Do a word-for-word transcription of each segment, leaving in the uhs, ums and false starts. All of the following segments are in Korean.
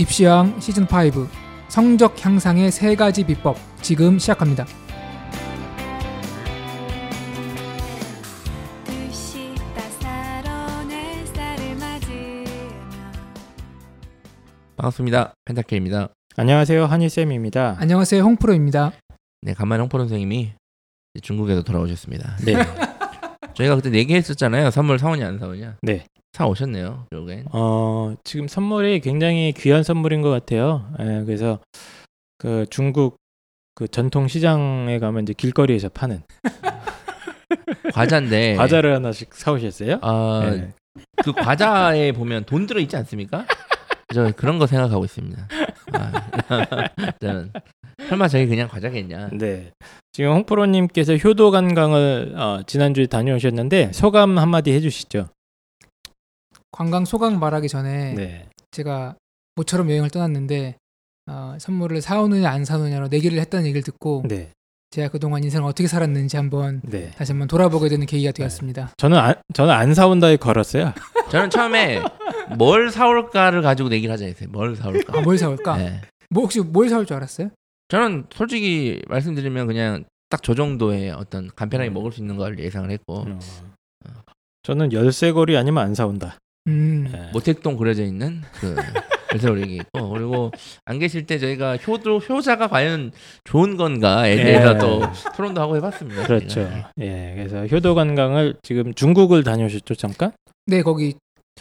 입시왕 시즌 파이브 성적 향상의 세 가지 비법 지금 시작합니다. 반갑습니다. 펜타케이입니다. 안녕하세요. 하니쌤입니다. 안녕하세요. 홍프로입니다. 네, 간만에 홍프로 선생님이 중국에서 돌아오셨습니다. 네. 저희가 그때 얘기했었잖아요. 선물 사오냐 안 사오냐. 네. 사오셨네요. 결국엔. 어, 지금 선물이 굉장히 귀한 선물인 것 같아요. 에, 그래서 그 중국 그 전통 시장에 가면 이제 길거리에서 파는 과자인데 과자를 하나씩 사오셨어요? 아, 네. 그 과자에 보면 돈 들어 있지 않습니까? 저 그런 거 생각하고 있습니다. 아, 저는 설마 저게 그냥 과자겠냐. 네. 지금 홍프로님께서 효도관광을 어, 지난주에 다녀오셨는데 소감 한마디 해주시죠. 관광 소감 말하기 전에 네. 제가 모처럼 여행을 떠났는데 어, 선물을 사오느냐 안 사오느냐로 내기를 했다는 얘기를 듣고 네. 제가 그동안 인생을 어떻게 살았는지 한번 네. 다시 한번 돌아보게 되는 계기가 되었습니다. 네. 저는, 안, 저는 안 사온다에 걸었어요. 저는 처음에 뭘 사올까를 가지고 내기를 하자 했어요. 뭘 사올까? 아, 뭘 사올까? 네. 뭐 혹시 뭘 사올 줄 알았어요? 저는 솔직히 말씀드리면 그냥 딱 저 정도의 어떤 간편하게 먹을 수 있는 걸 예상을 했고 음. 어. 저는 열쇠고리 아니면 안 사온다. 음. 네. 모택동 그려져 있는 그 열쇠고리 있고 그리고 안 계실 때 저희가 효도, 효자가 과연 좋은 건가에 대해서 예. 또 토론도 하고 해봤습니다. 그렇죠. 네. 예, 그래서 효도 관광을 지금 중국을 다녀오셨죠 잠깐? 네, 거기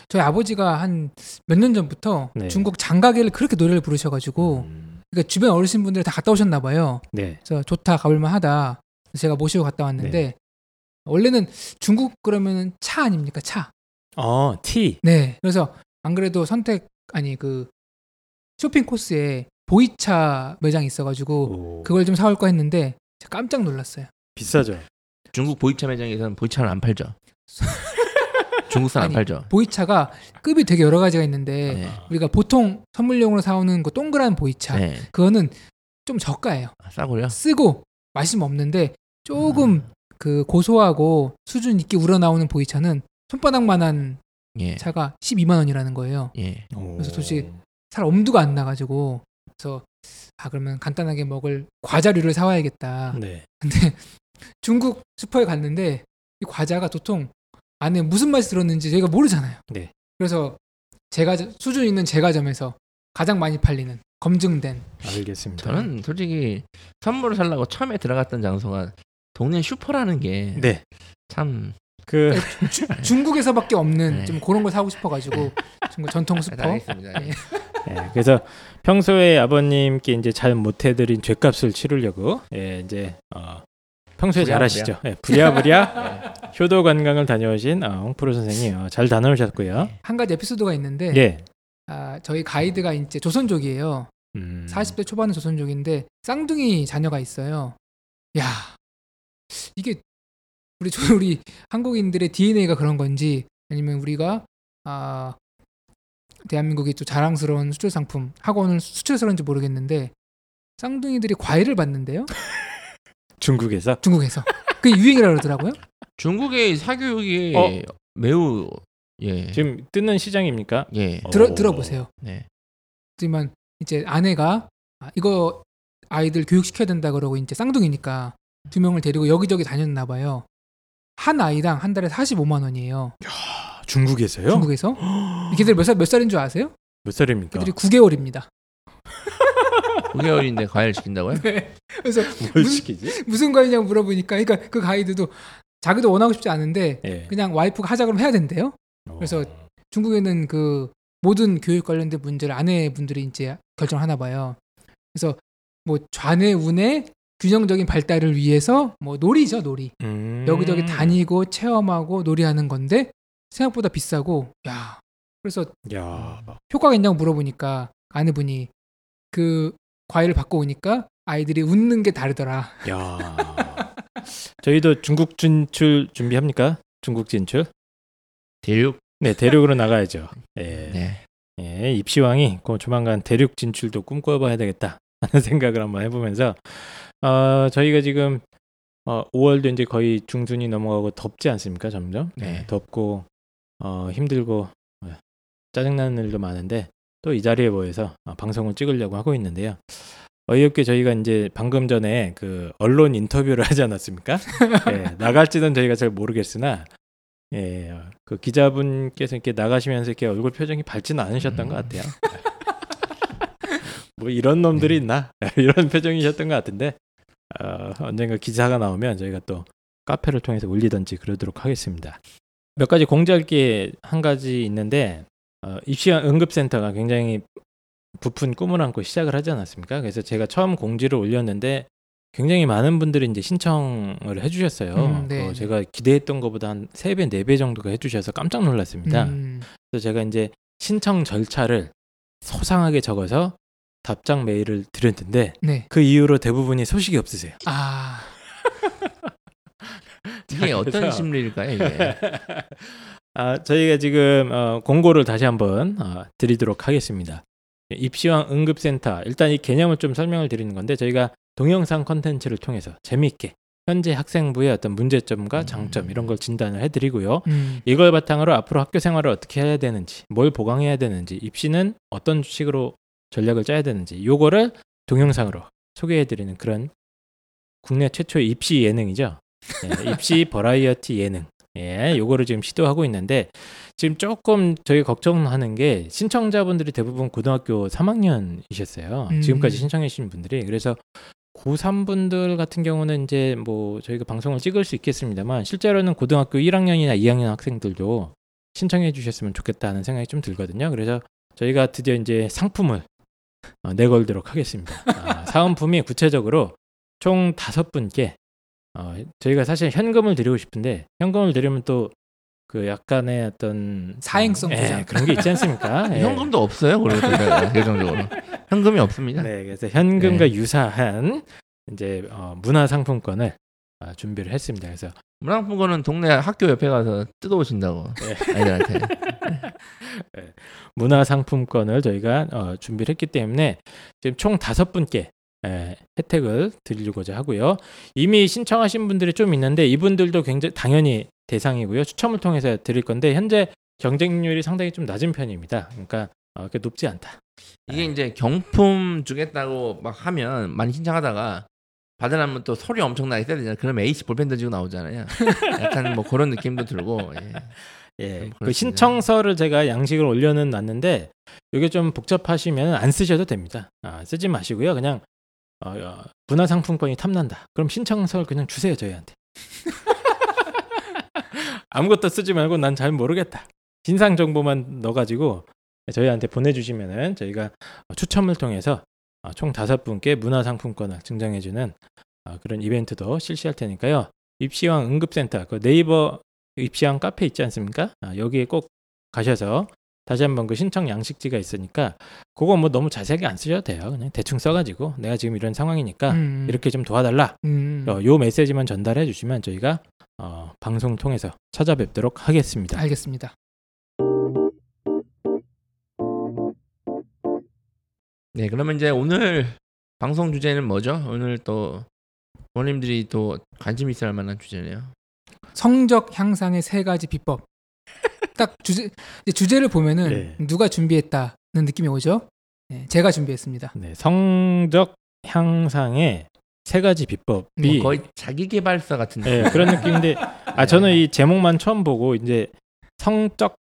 저희 아버지가 한 몇 년 전부터 네. 중국 장가계를 그렇게 노래를 부르셔가지고 음. 그러니까 주변 어르신분들 다 갔다 오셨나 봐요. 네. 그래서 좋다 가볼만 하다 제가 모시고 갔다 왔는데 네. 원래는 중국 그러면 차 아닙니까? 차. 어, 티. 네. 그래서 안 그래도 선택 아니 그 쇼핑 코스에 보이차 매장이 있어가지고 오. 그걸 좀 사올까 했는데 제가 깜짝 놀랐어요. 비싸죠. 중국 보이차 매장에서는 보이차는 안 팔죠. 중국산 안 팔죠. 보이차가 급이 되게 여러 가지가 있는데 네. 우리가 보통 선물용으로 사오는 그 동그란 보이차 네. 그거는 좀 저가예요. 아, 싸고요? 쓰고 맛이 없는데 조금 음. 그 고소하고 수준 있게 우러나오는 보이차는 손바닥만한 예. 차가 십이만 원이라는 거예요. 예. 그래서 도대체 살 엄두가 안 나가지고 그래서 아 그러면 간단하게 먹을 과자류를 사와야겠다. 네. 근데 중국 슈퍼에 갔는데 이 과자가 도통 안에 무슨 맛이 들었는지 저희가 모르잖아요. 네. 그래서 제가 수준 있는 제과점에서 가장 많이 팔리는 검증된. 알겠습니다. 저는 솔직히 선물을 살라고 처음에 들어갔던 장소가 동네 슈퍼라는 게 네. 참. 그 주, 중국에서밖에 없는 네. 좀 그런 걸 사고 싶어가지고 중국 전통 슈퍼. 알겠습니다. 네. 네, 그래서 평소에 아버님께 이제 잘 못해드린 죗값을 치르려고 예, 이제 어, 평소에 부랴부랴. 잘하시죠. 네, 부랴부랴 네. 효도 관광을 다녀오신 어, 홍프로 선생님 어, 잘 다녀오셨고요. 한 가지 에피소드가 있는데 네. 아, 저희 가이드가 이제 조선족이에요. 음. 사십 대 초반의 조선족인데 쌍둥이 자녀가 있어요. 야 이게 우리 저 우리 한국인들의 디엔에이가 그런 건지 아니면 우리가 아 대한민국이 또 자랑스러운 수출 상품 학원을 수출해서 그런지 모르겠는데 쌍둥이들이 과외를 받는데요. 중국에서? 중국에서. 그게 유행이라고 그러더라고요. 중국의 사교육이 어? 매우 예. 지금 뜨는 시장입니까? 예. 들어 들어보세요. 네. 하지만 이제 아내가 아, 이거 아이들 교육시켜야 된다 그러고 이제 쌍둥이니까 두 명을 데리고 여기저기 다녔나 봐요. 한 아이당 한 달에 사십오만 원이에요. 야, 중국에서요? 중국에서? 걔들 몇 살, 몇 살인 줄 아세요? 몇 살입니까? 걔들이 구 개월입니다. 구 개월인데 과외를 시킨다고요? 네. 그래서 뭘 무슨, 시키지? 무슨 과외냐고 물어보니까 그러니까 그 가이드도 자기도 원하고 싶지 않은데 네. 그냥 와이프가 하자 그러면 해야 된대요. 오. 그래서 중국에는 그 모든 교육 관련된 문제를 아내분들이 이제 결정하나 봐요. 그래서 뭐 좌뇌 우뇌 균형적인 발달을 위해서 뭐 놀이죠 놀이 음... 여기저기 다니고 체험하고 놀이하는 건데 생각보다 비싸고 야 그래서 야... 효과가 있냐고 물어보니까 아내분이 그 과외를 받고 오니까 아이들이 웃는 게 다르더라. 야 저희도 중국 진출 준비합니까? 중국 진출 대륙 네 대륙으로 나가야죠. 예. 네 예, 입시왕이 곧 조만간 대륙 진출도 꿈꿔봐야 되겠다 하는 생각을 한번 해보면서. 어, 저희가 지금 어, 오월도 이제 거의 중순이 넘어가고 덥지 않습니까? 점점 네. 덥고 어, 힘들고 짜증나는 일도 많은데 또 이 자리에 모여서 방송을 찍으려고 하고 있는데요. 어이없게 저희가 이제 방금 전에 그 언론 인터뷰를 하지 않았습니까? 예, 나갈지는 저희가 잘 모르겠으나 예, 그 기자분께서 이렇게 나가시면서 이렇게 얼굴 표정이 밝지는 않으셨던 음. 것 같아요. 뭐 이런 놈들이 있나? 이런 표정이셨던 것 같은데 어, 언젠가 기사가 나오면 저희가 또 카페를 통해서 올리든지 그러도록 하겠습니다. 몇 가지 공지할 게 한 가지 있는데 어, 입시왕 응급센터가 굉장히 부푼 꿈을 안고 시작을 하지 않았습니까? 그래서 제가 처음 공지를 올렸는데 굉장히 많은 분들이 이제 신청을 해주셨어요. 음, 네. 어, 제가 기대했던 것보다 한 세 배, 네 배 정도가 해주셔서 깜짝 놀랐습니다. 음. 그래서 제가 이제 신청 절차를 소상하게 적어서 답장 메일을 드렸는데 네. 그 이후로 대부분이 소식이 없으세요. 아... 이게 어떤 심리일까요? 이게? 아, 저희가 지금 어, 공고를 다시 한번 어, 드리도록 하겠습니다. 입시왕 응급센터, 일단 이 개념을 좀 설명을 드리는 건데 저희가 동영상 콘텐츠를 통해서 재미있게 현재 학생부의 어떤 문제점과 음. 장점 이런 걸 진단을 해드리고요. 음. 이걸 바탕으로 앞으로 학교 생활을 어떻게 해야 되는지, 뭘 보강해야 되는지, 입시는 어떤 식으로 전략을 짜야 되는지 요거를 동영상으로 소개해드리는 그런 국내 최초의 입시 예능이죠. 예, 입시 버라이어티 예능. 예, 요거를 지금 시도하고 있는데 지금 조금 저희 걱정하는 게 신청자분들이 대부분 고등학교 삼 학년이셨어요. 음. 지금까지 신청해 주신 분들이. 그래서 고삼 분들 같은 경우는 이제 뭐 저희가 방송을 찍을 수 있겠습니다만 실제로는 고등학교 일 학년이나 이 학년 학생들도 신청해 주셨으면 좋겠다는 생각이 좀 들거든요. 그래서 저희가 드디어 이제 상품을 어, 내걸도록 하겠습니다. 아, 사은품이 구체적으로 총 다섯 분께 어, 저희가 사실 현금을 드리고 싶은데 현금을 드리면 또 그 약간의 어떤 사행성 예, 그런 게 있지 않습니까? 예. 현금도 없어요, 그래서 예정적으로 현금이 없습니다. 네, 그래서 현금과 네. 유사한 이제 어, 문화 상품권을 어, 준비를 했습니다. 그래서 문화 상품권은 동네 학교 옆에 가서 뜯어오신다고 예. 아이들한테 예. 문화 상품권을 저희가 어, 준비를 했기 때문에 지금 총 다섯 분께. 예, 혜택을 드리려고자 하고요. 이미 신청하신 분들이 좀 있는데 이분들도 굉장히 당연히 대상이고요. 추첨을 통해서 드릴 건데 현재 경쟁률이 상당히 좀 낮은 편입니다. 그러니까 어, 그렇게 높지 않다. 이게 이제 경품 주겠다고 막 하면 많이 신청하다가 받으려면 또 소리 엄청나게 써야 되잖아요. 그럼 에이씨 볼펜 던지고 나오잖아요. 약간 뭐 그런 느낌도 들고. 예. 예, 그 신청서를 제가 양식을 올려는 놨는데 이게 좀 복잡하시면 안 쓰셔도 됩니다. 아, 쓰지 마시고요. 그냥 어, 어, 문화상품권이 탐난다. 그럼 신청서를 그냥 주세요 저희한테. 아무것도 쓰지 말고 난 잘 모르겠다. 진상 정보만 넣어가지고 저희한테 보내주시면은 저희가 추첨을 통해서 총 다섯 분께 문화상품권을 증정해주는 그런 이벤트도 실시할 테니까요. 입시왕 응급센터 그 네이버 입시왕 카페 있지 않습니까? 여기에 꼭 가셔서. 다시 한번 그 신청 양식지가 있으니까 그거 뭐 너무 자세하게 안 쓰셔도 돼요. 그냥 대충 써가지고 내가 지금 이런 상황이니까 음. 이렇게 좀 도와달라. 음. 어, 요 메시지만 전달해 주시면 저희가 어, 방송 통해서 찾아뵙도록 하겠습니다. 알겠습니다. 네, 그러면 이제 오늘 방송 주제는 뭐죠? 오늘 또 부모님들이 또 관심 있어야 할 만한 주제네요. 성적 향상의 세 가지 비법. 딱 주제 주제를 보면은 네. 누가 준비했다는 느낌이 오죠. 네, 제가 준비했습니다. 네, 성적 향상의 세 가지 비법이 뭐 거의 자기 개발서 같은 네, 그런 느낌인데 아 저는 이 제목만 처음 보고 이제 성적으로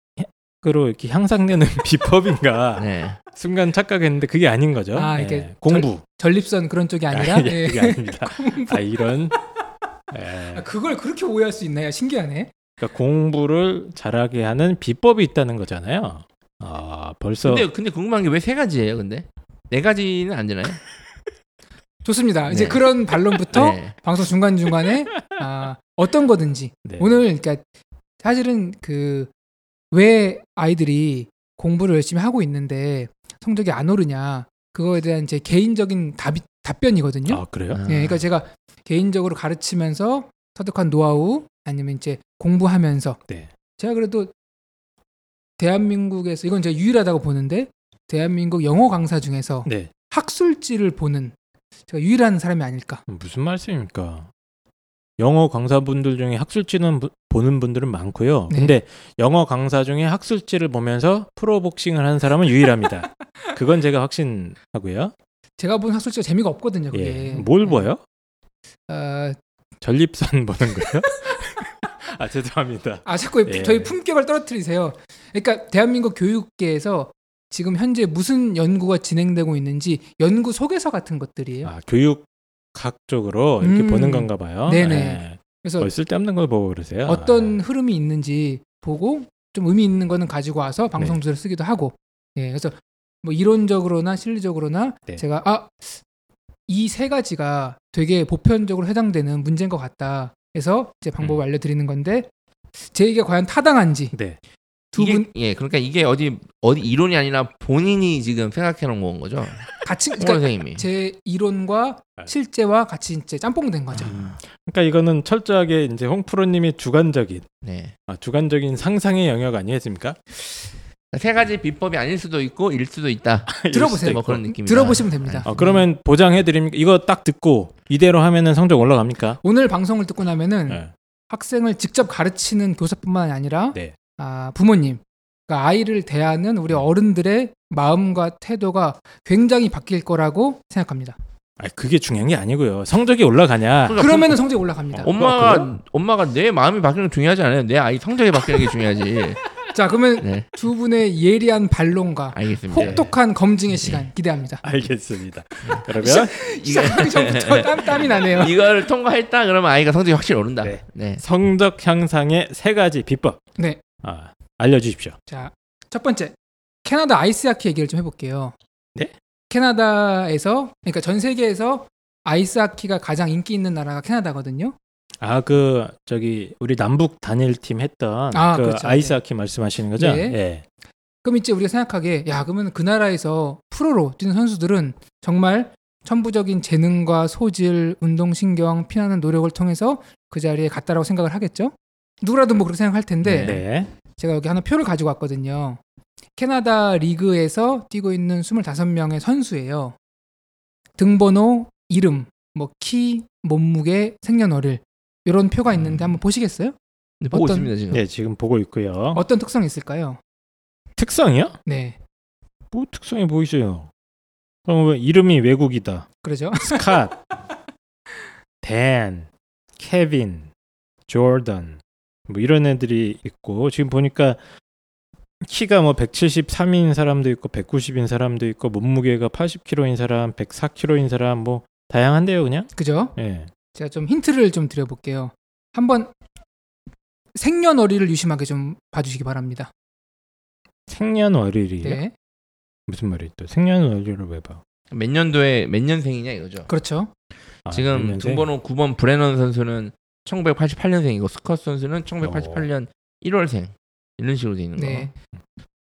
이렇게 향상되는 비법인가 네. 순간 착각했는데 그게 아닌 거죠. 아 이게 네. 공부 절, 전립선 그런 쪽이 아니라 아, 예, 그게 아닙니다. 공부. 아 이런 네. 아, 그걸 그렇게 오해할 수 있나요? 신기하네. 그러니까 공부를 잘하게 하는 비법이 있다는 거잖아요. 아 벌써. 근데 근데 궁금한 게 왜 세 가지예요? 근데 네 가지는 안 되나요? 좋습니다. 네. 이제 그런 반론부터 네. 방송 중간 중간에 아, 어떤 거든지 네. 오늘 그러니까 사실은 그 왜 아이들이 공부를 열심히 하고 있는데 성적이 안 오르냐 그거에 대한 제 개인적인 답 답변이거든요. 아 그래요? 네, 그러니까 제가 개인적으로 가르치면서 터득한 노하우. 아니면 이제 공부하면서 네. 제가 그래도 대한민국에서 이건 제가 유일하다고 보는데 대한민국 영어 강사 중에서 네. 학술지를 보는 제가 유일한 사람이 아닐까. 무슨 말씀입니까? 영어 강사분들 중에 학술지는 부, 보는 분들은 많고요. 네. 근데 영어 강사 중에 학술지를 보면서 프로복싱을 한 사람은 유일합니다. 그건 제가 확신하고요. 제가 본 학술지가 재미가 없거든요. 그게. 예. 뭘 봐요? 어... 전립선 보는 거예요? 아 죄송합니다. 아 자꾸 예. 저희 품격을 떨어뜨리세요. 그러니까 대한민국 교육계에서 지금 현재 무슨 연구가 진행되고 있는지 연구 소개서 같은 것들이에요. 아 교육학 쪽으로 이렇게 음, 보는 건가 봐요. 네네. 예. 그래서 뭐 쓸데없는 걸 보고 그러세요. 어떤 아. 흐름이 있는지 보고 좀 의미 있는 거는 가지고 와서 방송 주제로 네. 쓰기도 하고. 예. 그래서 뭐 이론적으로나 실리적으로나 네. 제가 아 이 세 가지가 되게 보편적으로 해당되는 문제인 것 같다. 해서 이제 방법을 음. 알려드리는 건데 제 얘기가 과연 타당한지. 네. 두 분 예 그러니까 이게 어디 어디 이론이 아니라 본인이 지금 생각해놓은 건 거죠. 같이 그러니까 선생님이 제 이론과 실제와 같이 이제 짬뽕된 거죠. 아, 그러니까 이거는 철저하게 이제 홍프로님이 주관적인 네 아, 주관적인 상상의 영역 아니겠습니까? 세 가지 비법이 아닐 수도 있고 일 수도 있다. 들어보세요. 뭐 그런 느낌이다. 들어보시면 됩니다. 어, 그러면 보장해드립니까? 이거 딱 듣고 이대로 하면은 성적 올라갑니까? 오늘 방송을 듣고 나면은 네. 학생을 직접 가르치는 교사뿐만 아니라 네. 아, 부모님, 그러니까 아이를 대하는 우리 어른들의 마음과 태도가 굉장히 바뀔 거라고 생각합니다. 아 그게 중요한 게 아니고요. 성적이 올라가냐? 그러니까 그러면은 성적이 올라갑니다. 어, 엄마가 그래요? 엄마가 내 마음이 바뀌는 게 중요하지 않아요. 내 아이 성적이 바뀌는 게 중요하지. 자 그러면 네. 두 분의 예리한 반론과 알겠습니다. 혹독한 검증의 네. 시간 기대합니다. 알겠습니다. 그러면 시작하기 전부터 땀, 땀이 나네요. 이걸 통과했다 그러면 아이가 성적이 확실히 오른다. 네. 네. 성적 향상의 세 가지 비법. 네. 아, 알려주십시오. 자, 첫 번째 캐나다 아이스하키 얘기를 좀 해볼게요. 네? 캐나다에서 그러니까 전 세계에서 아이스하키가 가장 인기 있는 나라가 캐나다거든요. 아, 그 저기 우리 남북 단일팀 했던 아, 그 그렇죠. 아이스하키 네. 말씀하시는 거죠? 네. 네. 그럼 이제 우리가 생각하기에 야, 그러면 그 나라에서 프로로 뛰는 선수들은 정말 천부적인 재능과 소질, 운동신경, 피나는 노력을 통해서 그 자리에 갔다라고 생각을 하겠죠? 누구라도 뭐 그렇게 생각할 텐데 네. 제가 여기 하나 표를 가지고 왔거든요. 캐나다 리그에서 뛰고 있는 스물다섯 명의 선수예요. 등번호, 이름, 뭐 키, 몸무게, 생년월일 이런 표가 있는데 한번 보시겠어요? 네, 보고 어떤, 있습니다 지금. 네, 지금 보고 있고요. 어떤 특성이 있을까요? 특성이요? 네. 뭐 특성이 보이세요? 그럼 왜 이름이 외국이다. 그러죠? 스캇, 댄, 케빈, 조던 뭐 이런 애들이 있고 지금 보니까 키가 뭐 백칠십삼인 사람도 있고 백구십인 사람도 있고 몸무게가 팔십 킬로그램인 사람, 백사 킬로그램인 사람 뭐 다양한데요, 그냥. 그죠? 예. 네. 제가 좀 힌트를 좀 드려볼게요. 한번 생년월일을 유심하게 좀 봐주시기 바랍니다. 생년월일이요? 네. 무슨 말이에요? 또 생년월일을 왜 봐? 몇 년도에 몇 년생이냐 이거죠? 그렇죠. 아, 지금 몇 등번호 구 번 브레넌 선수는 천구백팔십팔년생이고 스컷 선수는 천구백팔십팔년 오. 일월생 이런 식으로 돼 있는 거. 네.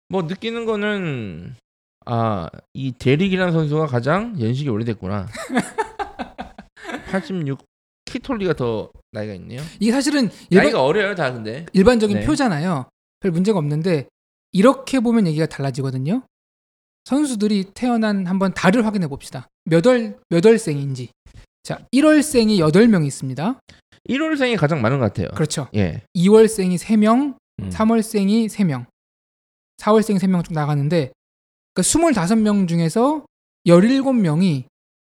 뭐 느끼는 거는 아, 이 데릭이라는 선수가 가장 연식이 오래됐구나. 팔십육 키톨리가 더 나이가 있네요. 이게 사실은 일반, 나이가 어려요 다 근데 일반적인 네. 표잖아요. 별 문제가 없는데 이렇게 보면 얘기가 달라지거든요. 선수들이 태어난 한번 달을 확인해 봅시다. 몇 월, 몇 월생인지. 자, 일월생이 여덟 명이 있습니다. 일월생이 가장 많은 것 같아요. 그렇죠. 예. 이월생이 세 명, 음. 삼월생이 세 명, 사월생이 세 명 쭉 나가는데 그러니까 스물다섯 명 중에서 열일곱 명이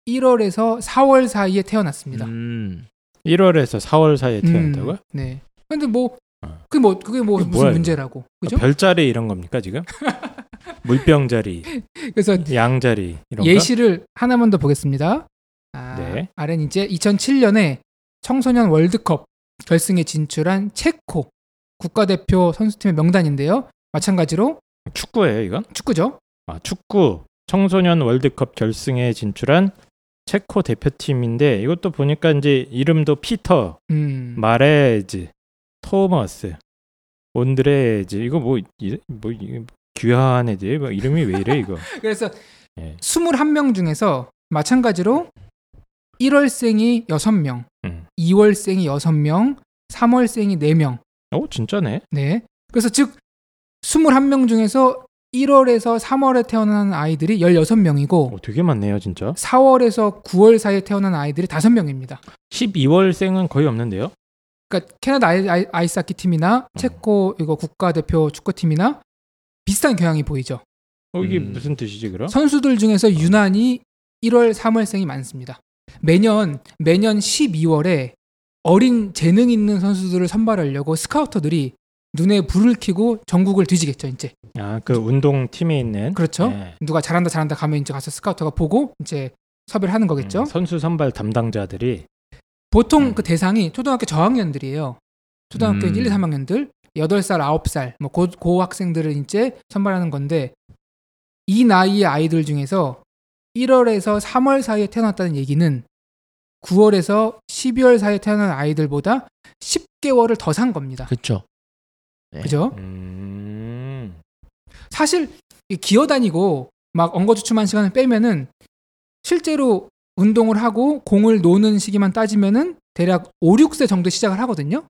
일월에서 사월 사이에 태어났습니다. 음. 일월에서 사월 사이에 태어났다고요? 음, 네. 근데 뭐, 어. 그게 뭐, 그게 뭐 무슨 뭐야, 문제라고. 그죠? 아, 별자리 이런 겁니까, 지금? 물병자리. 그래서 양자리. 이런 예시를 거? 하나만 더 보겠습니다. 아, 네. 아래는 이제 이천칠년에 청소년 월드컵 결승에 진출한 체코 국가대표 선수팀의 명단인데요. 마찬가지로. 축구예요, 이건? 축구죠. 아, 축구. 청소년 월드컵 결승에 진출한 체코 대표팀인데 이것도 보니까 이제 이름도 피터, 음. 마레즈, 토마스, 온드레즈 이거 뭐, 뭐 귀한 애들 뭐 이름이 왜 이래 이거. 그래서 예. 스물한 명 중에서 마찬가지로 일월생이 여섯 명, 음. 이월생이 여섯 명, 삼월생이 네 명. 오 진짜네. 네. 그래서 즉 스물한 명 중에서 일월에서 삼월에 태어난 아이들이 열여섯 명이고 오, 되게 많네요 진짜. 사월에서 구월 사이에 태어난 아이들이 다섯 명입니다. 십이월생은 거의 없는데요? 그러니까 캐나다 아이, 아이, 아이스하키 팀이나 음. 체코 이거 국가대표 축구팀이나 비슷한 경향이 보이죠. 어, 이게 음. 무슨 뜻이지 그럼? 선수들 중에서 유난히 일월, 삼월생이 많습니다. 매년 매년 십이월에 어린 재능 있는 선수들을 선발하려고 스카우터들이 눈에 불을 켜고 전국을 뒤지겠죠 이제. 아, 그 운동 팀에 있는. 그렇죠. 네. 누가 잘한다 잘한다 가면 이제 가서 스카우터가 보고 이제 섭외를 하는 거겠죠. 음, 선수 선발 담당자들이. 보통 음. 그 대상이 초등학교 저학년들이에요. 초등학교 음. 일, 이, 삼 학년들, 여덟 살, 아홉 살, 뭐 고, 고학생들을 이제 선발하는 건데 이 나이의 아이들 중에서 일월에서 삼월 사이에 태어났다는 얘기는 구월에서 십이월 사이에 태어난 아이들보다 십 개월을 더 산 겁니다. 그렇죠. 네. 그죠? 음... 사실 기어다니고 막 엉거주춤한 시간을 빼면은 실제로 운동을 하고 공을 노는 시기만 따지면은 대략 오, 육 세 정도 시작을 하거든요.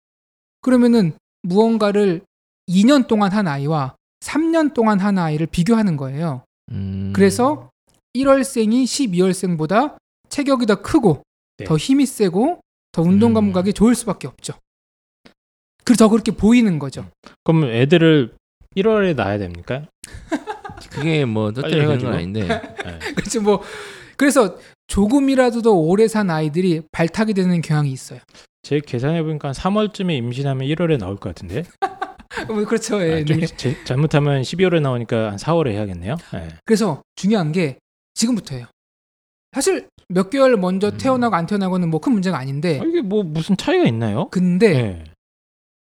그러면은 무언가를 이 년 동안 한 아이와 삼 년 동안 한 아이를 비교하는 거예요. 음... 그래서 일월생이 십이월생보다 체격이 더 크고 네. 더 힘이 세고 더 운동 감각이 음... 좋을 수밖에 없죠. 그래서 그렇게 보이는 거죠. 그럼 애들을 일월에 낳아야 됩니까? 그게 뭐 뜻대로 되는 건 아닌데. 네. 그렇지 뭐 그래서 조금이라도 더 오래 산 아이들이 발탁이 되는 경향이 있어요. 제 계산해 보니까 삼월쯤에 임신하면 일월에 나올 것 같은데. 그렇죠. 예, 아, 좀 네. 제, 잘못하면 십이월에 나오니까 한 사월에 해야겠네요. 네. 그래서 중요한 게 지금부터예요. 사실 몇 개월 먼저 음. 태어나고 안 태어나고는 뭐 큰 문제가 아닌데. 아, 이게 뭐 무슨 차이가 있나요? 근데. 네.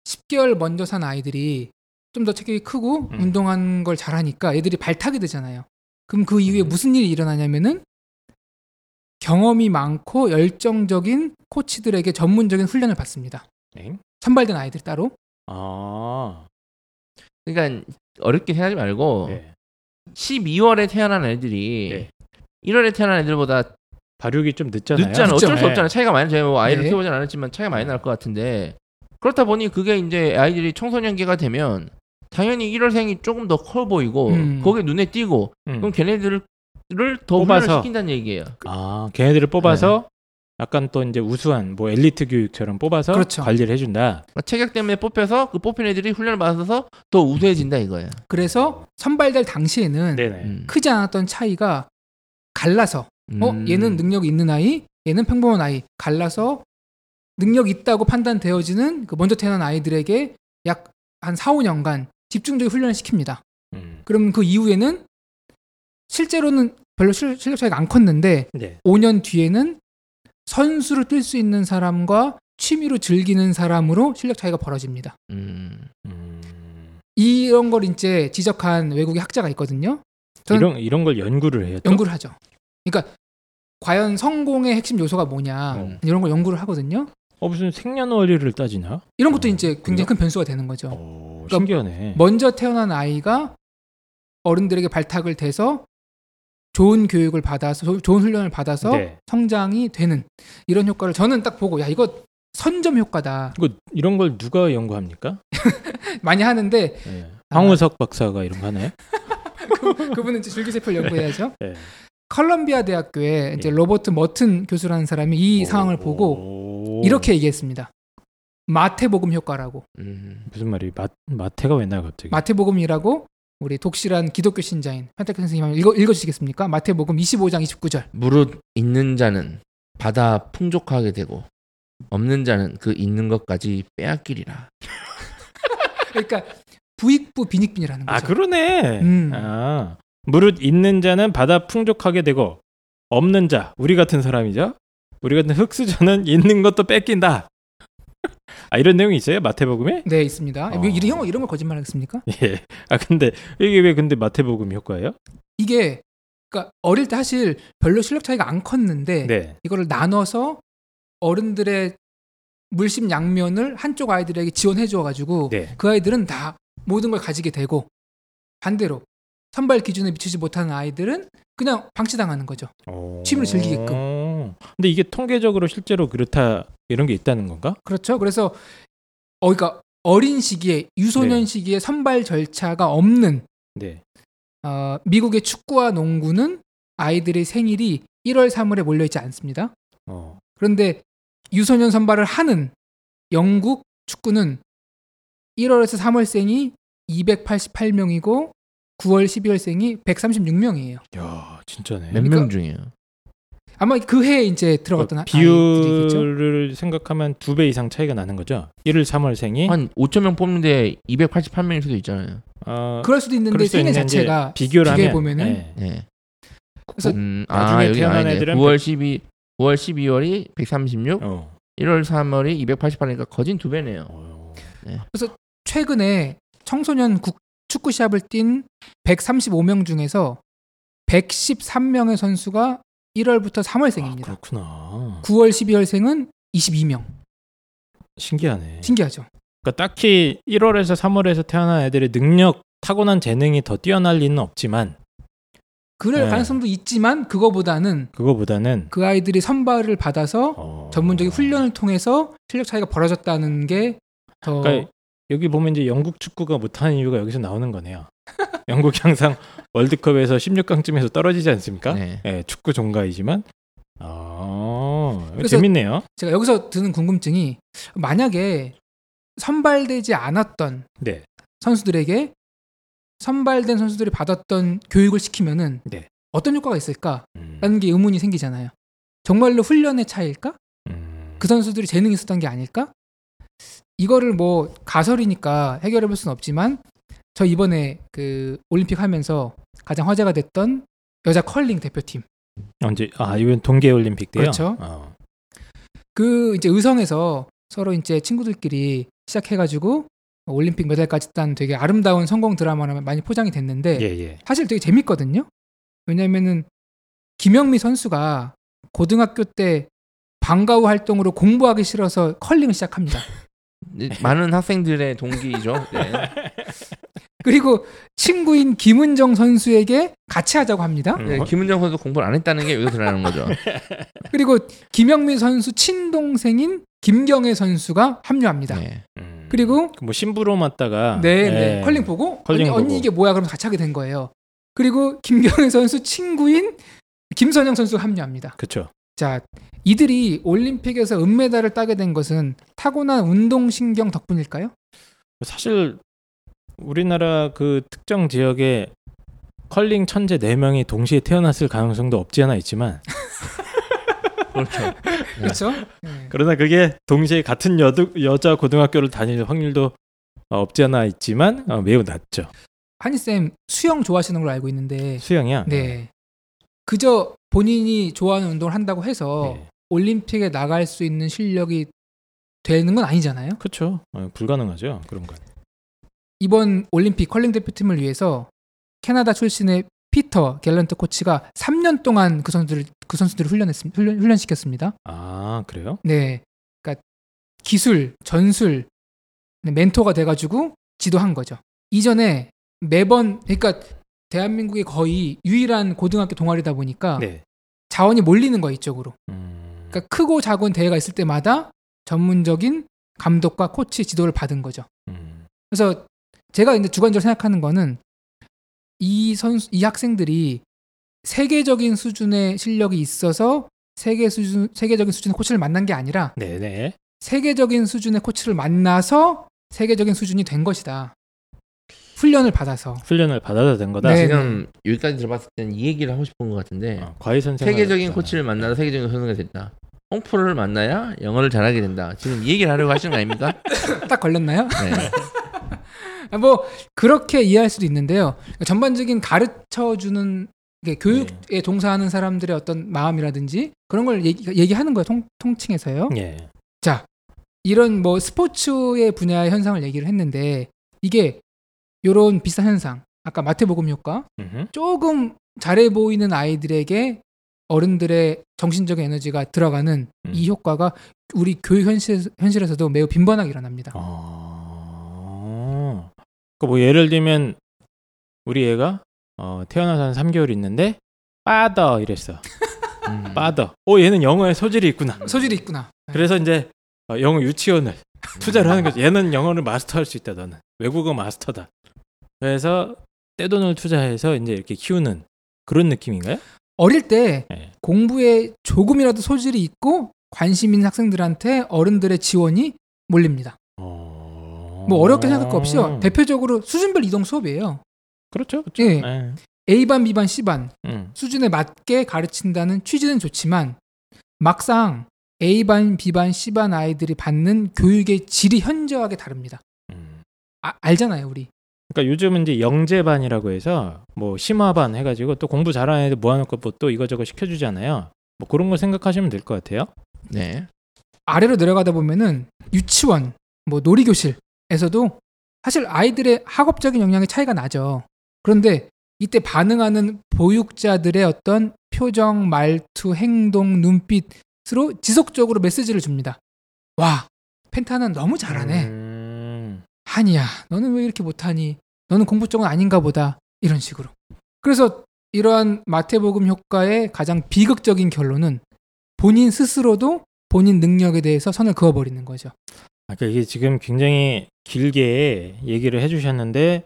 십 개월 먼저 산 아이들이 좀 더 체격이 크고 음. 운동한 걸 잘하니까 애들이 발탁이 되잖아요. 그럼 그 이후에 음. 무슨 일이 일어나냐면은 경험이 많고 열정적인 코치들에게 전문적인 훈련을 받습니다. 에이? 선발된 아이들 따로. 아. 그러니까 어렵게 생각하지 말고 네. 십이월에 태어난 애들이 네. 일월에 태어난 애들보다 발육이 좀 늦잖아요. 늦잖아. 어쩔 수 없잖아요. 네. 차이가 많이 나요. 뭐 아이를 네. 키워보진 않았지만 차이가 많이 날 것 같은데. 그렇다 보니 그게 이제 아이들이 청소년기가 되면 당연히 일월생이 조금 더 커 보이고 음. 거기에 눈에 띄고 음. 그럼 걔네들을 더 뽑아서 훈련을 시킨다는 얘기예요. 아, 걔네들을 뽑아서 네. 약간 또 이제 우수한 뭐 엘리트 교육처럼 뽑아서 그렇죠. 관리를 해준다. 체격 때문에 뽑혀서 그 뽑힌 애들이 훈련을 받아서 더 우수해진다 이거예요. 그래서 선발될 당시에는 네네. 크지 않았던 차이가 갈라서 음. 어 얘는 능력이 있는 아이, 얘는 평범한 아이 갈라서 능력 있다고 판단되어지는 그 먼저 태어난 아이들에게 약 한 사, 오 년간 집중적인 훈련을 시킵니다. 음. 그럼 그 이후에는 실제로는 별로 실, 실력 차이가 안 컸는데 네. 오 년 뒤에는 선수로 뛸 수 있는 사람과 취미로 즐기는 사람으로 실력 차이가 벌어집니다. 음. 음. 이런 걸 이제 지적한 외국의 학자가 있거든요. 이런, 이런 걸 연구를 해요? 또? 연구를 하죠. 그러니까 과연 성공의 핵심 요소가 뭐냐 음. 이런 걸 연구를 하거든요. 어, 무슨 생년월일을 따지나? 이런 것도 어, 이제 굉장히 그래요? 큰 변수가 되는 거죠. 오, 그러니까 신기하네. 먼저 태어난 아이가 어른들에게 발탁을 돼서 좋은 교육을 받아서 좋은 훈련을 받아서 네. 성장이 되는 이런 효과를 저는 딱 보고 야 이거 선점 효과다. 이거 이런 걸 누가 연구합니까? 많이 하는데 네. 황우석 아, 박사가 이런 거 하네. 그, 그분은 이제 줄기세포를 연구해야죠. 네. 컬럼비아 대학교에 이제 예. 로버트 머튼 교수라는 사람이 이 오, 상황을 보고 이렇게 얘기했습니다. 마태복음 효과라고. 음, 무슨 말이? 마 마태가 왜 나요 갑자기? 마태복음이라고 우리 독실한 기독교 신자인 펜타케이 선생님 한번 읽어 읽어주시겠습니까? 마태복음 이십오 장 이십구 절. 무릇 있는 자는 받아 풍족하게 되고 없는 자는 그 있는 것까지 빼앗기리라. 그러니까 부익부 빈익빈이라는 거죠. 아 그러네. 음. 아. 무릇 있는 자는 받아 풍족하게 되고 없는 자, 우리 같은 사람이죠. 우리 같은 흙수저는 있는 것도 뺏긴다. 아 이런 내용이 있어요? 마태복음에? 네 있습니다. 어. 왜 이런, 이런 걸 거짓말하겠습니까? 예. 아 근데 이게 왜 근데 마태복음 효과예요? 이게 그러니까 어릴 때 사실 별로 실력 차이가 안 컸는데 네. 이거를 나눠서 어른들의 물심 양면을 한쪽 아이들에게 지원해 줘가지고 네. 그 아이들은 다 모든 걸 가지게 되고 반대로 선발 기준에 미치지 못하는 아이들은 그냥 방치당하는 거죠. 취미를 즐기게끔. 근데 이게 통계적으로 실제로 그렇다 이런 게 있다는 건가? 그렇죠. 그래서 어, 그러니까 어린 시기에 유소년 네. 시기에 선발 절차가 없는 네. 어, 미국의 축구와 농구는 아이들의 생일이 일월 삼일에 몰려있지 않습니다. 어. 그런데 유소년 선발을 하는 영국 축구는 일월에서 삼월생이 이백팔십팔 명이고 구월, 십이월생이 백삼십육 명이에요. 야, 진짜네. 몇 명 중이에요? 아마 그 해에 이제 들어갔던 아이들이겠죠. 비율을 생각하면 두 배 이상 차이가 나는 거죠. 일월 삼월생이 한 오천 명 뽑는데 이백팔십팔 명일 수도 있잖아요. 어, 그럴 수도 있는데 생애 자체가 비교를 하면 보면은 네. 네. 그래서 음, 나중에 아, 태어난 아니네. 애들은 구월 십이 구월 십이월이 백삼십육, 어. 일월 삼월이 이백팔십팔이니까 거진 두 배네요. 어. 네. 그래서 최근에 청소년 국, 축구 시합을 뛴 백삼십오 명 중에서 백십삼 명의 선수가 일월부터 삼월생입니다. 아, 그렇구나. 구월, 십이월생은 이십이 명. 신기하네. 신기하죠. 그러니까 딱히 일월에서 삼월에서 태어난 애들의 능력, 타고난 재능이 더 뛰어날 리는 없지만 그럴 네. 가능성도 있지만 그거보다는 그거보다는 그 아이들이 선발을 받아서 어... 전문적인 훈련을 통해서 실력 차이가 벌어졌다는 게 더 그러니까 여기 보면 이제 영국 축구가 못하는 이유가 여기서 나오는 거네요. 영국이 항상 월드컵에서 십육 강쯤에서 떨어지지 않습니까? 네. 네, 축구 종가이지만 어... 재밌네요. 제가 여기서 드는 궁금증이 만약에 선발되지 않았던 네. 선수들에게 선발된 선수들이 받았던 교육을 시키면은 네. 어떤 효과가 있을까라는 음. 게 의문이 생기잖아요. 정말로 훈련의 차이일까? 음. 그 선수들이 재능이 있었던 게 아닐까? 이거를 뭐 가설이니까 해결해 볼 수는 없지만 저 이번에 그 올림픽 하면서 가장 화제가 됐던 여자 컬링 대표팀. 언제? 아, 이번 동계 올림픽 때요? 그렇죠. 어. 그 이제 의성에서 서로 이제 친구들끼리 시작해가지고 올림픽 메달까지 딴 되게 아름다운 성공 드라마로 많이 포장이 됐는데 예, 예. 사실 되게 재밌거든요. 왜냐면은 김영미 선수가 고등학교 때 방과 후 활동으로 공부하기 싫어서 컬링을 시작합니다. 많은 학생들의 동기이죠. 네. 그리고 친구인 김은정 선수에게 같이 하자고 합니다. 네, 김은정 선수 공부를 안 했다는 게 여기서 드러나는 거죠. 그리고 김영미 선수 친동생인 김경애 선수가 합류합니다. 네. 그리고 뭐 신부로 맞다가 네, 네. 컬링 보고 컬링 언니, 언니 이게 뭐야 그러면서 같이 하게 된 거예요. 그리고 김경애 선수 친구인 김선영 선수가 합류합니다. 그렇죠. 자, 이들이 올림픽에서 은메달을 따게 된 것은 타고난 운동신경 덕분일까요? 사실 우리나라 그 특정 지역에 컬링 천재 네 명이 동시에 태어났을 가능성도 없지 않아 있지만 그렇죠. 그렇죠. 네. 그러나 그게 동시에 같은 여두, 여자 고등학교를 다닐 확률도 없지 않아 있지만 어, 매우 낮죠. 하니쌤 수영 좋아하시는 걸로 알고 있는데 수영이야? 네. 그저 본인이 좋아하는 운동을 한다고 해서 네. 올림픽에 나갈 수 있는 실력이 되는 건 아니잖아요. 그렇죠. 어, 불가능하죠. 그런 건. 이번 올림픽 컬링 대표팀을 위해서 캐나다 출신의 피터 갤런트 코치가 삼 년 동안 그 선수들 그 선수들을 훈련했습니다. 훈련, 훈련시켰습니다. 아, 그래요? 네. 그러니까 기술, 전술, 멘토가 돼 가지고 지도한 거죠. 이전에 매번 그러니까 대한민국이 거의 유일한 고등학교 동아리다 보니까 네. 자원이 몰리는 거야, 이쪽으로. 음... 그러니까 크고 작은 대회가 있을 때마다 전문적인 감독과 코치 지도를 받은 거죠. 음... 그래서 제가 이제 주관적으로 생각하는 거는 이 선수, 이 학생들이 세계적인 수준의 실력이 있어서 세계 수준, 세계적인 수준의 코치를 만난 게 아니라 네네. 세계적인 수준의 코치를 만나서 세계적인 수준이 된 것이다. 훈련을 받아서 훈련을 받아서 된 거다. 네네. 지금 여기까지 들어봤을 때는 이 얘기를 하고 싶은 것 같은데 어, 과외 선생님 세계적인 됐잖아. 코치를 만나서 세계적인 선수가 됐다. 홍프로를 만나야 영어를 잘하게 된다. 지금 이 얘기를 하려고 하시는 거 아닙니까? 딱 걸렸나요? 네. 뭐 그렇게 이해할 수도 있는데요. 전반적인 가르쳐주는 교육에 네. 종사하는 사람들의 어떤 마음이라든지 그런 걸 얘기, 얘기하는 거예요. 통, 통칭해서요. 네. 자, 이런 뭐 스포츠의 분야의 현상을 얘기를 했는데 이게 이런 비슷한 현상, 아까 마태복음 효과, 으흠. 조금 잘해 보이는 아이들에게 어른들의 정신적인 에너지가 들어가는 음. 이 효과가 우리 교육 현실, 현실에서도 매우 빈번하게 일어납니다. 어... 그 뭐 예를 들면 우리 애가 어, 태어나서 한 삼 개월 있는데 빠더 이랬어. 음. 빠더. 오, 얘는 영어에 소질이 있구나. 소질이 있구나. 그래서 이제 어, 영어 유치원을 투자를 하는 거지. 얘는 영어를 마스터할 수 있다. 너는 외국어 마스터다. 그래서 떼돈을 투자해서 이제 이렇게 키우는 그런 느낌인가요? 어릴 때 네. 공부에 조금이라도 소질이 있고 관심 있는 학생들한테 어른들의 지원이 몰립니다. 어... 뭐 어렵게 생각할 거 없이요. 대표적으로 수준별 이동 수업이에요. 그렇죠. 그렇죠. 네. 네. A반, B반, C반 음. 수준에 맞게 가르친다는 취지는 좋지만 막상 A반, B반, C반 아이들이 받는 교육의 질이 현저하게 다릅니다. 음. 아, 알잖아요, 우리. 그러니까 요즘은 이제 영재반이라고 해서 뭐 심화반 해가지고 또 공부 잘하는 애들 모아놓고 또 이거저거 시켜주잖아요. 뭐 그런 걸 생각하시면 될 것 같아요. 네. 아래로 내려가다 보면은 유치원, 뭐 놀이교실에서도 사실 아이들의 학업적인 역량의 차이가 나죠. 그런데 이때 반응하는 보육자들의 어떤 표정, 말투, 행동, 눈빛으로 지속적으로 메시지를 줍니다. 와, 펜타는 너무 잘하네. 음... 하니야, 너는 왜 이렇게 못하니? 너는 공부 쪽은 아닌가 보다. 이런 식으로. 그래서 이러한 마태복음 효과의 가장 비극적인 결론은 본인 스스로도 본인 능력에 대해서 선을 그어버리는 거죠. 그러니까 이게 지금 굉장히 길게 얘기를 해주셨는데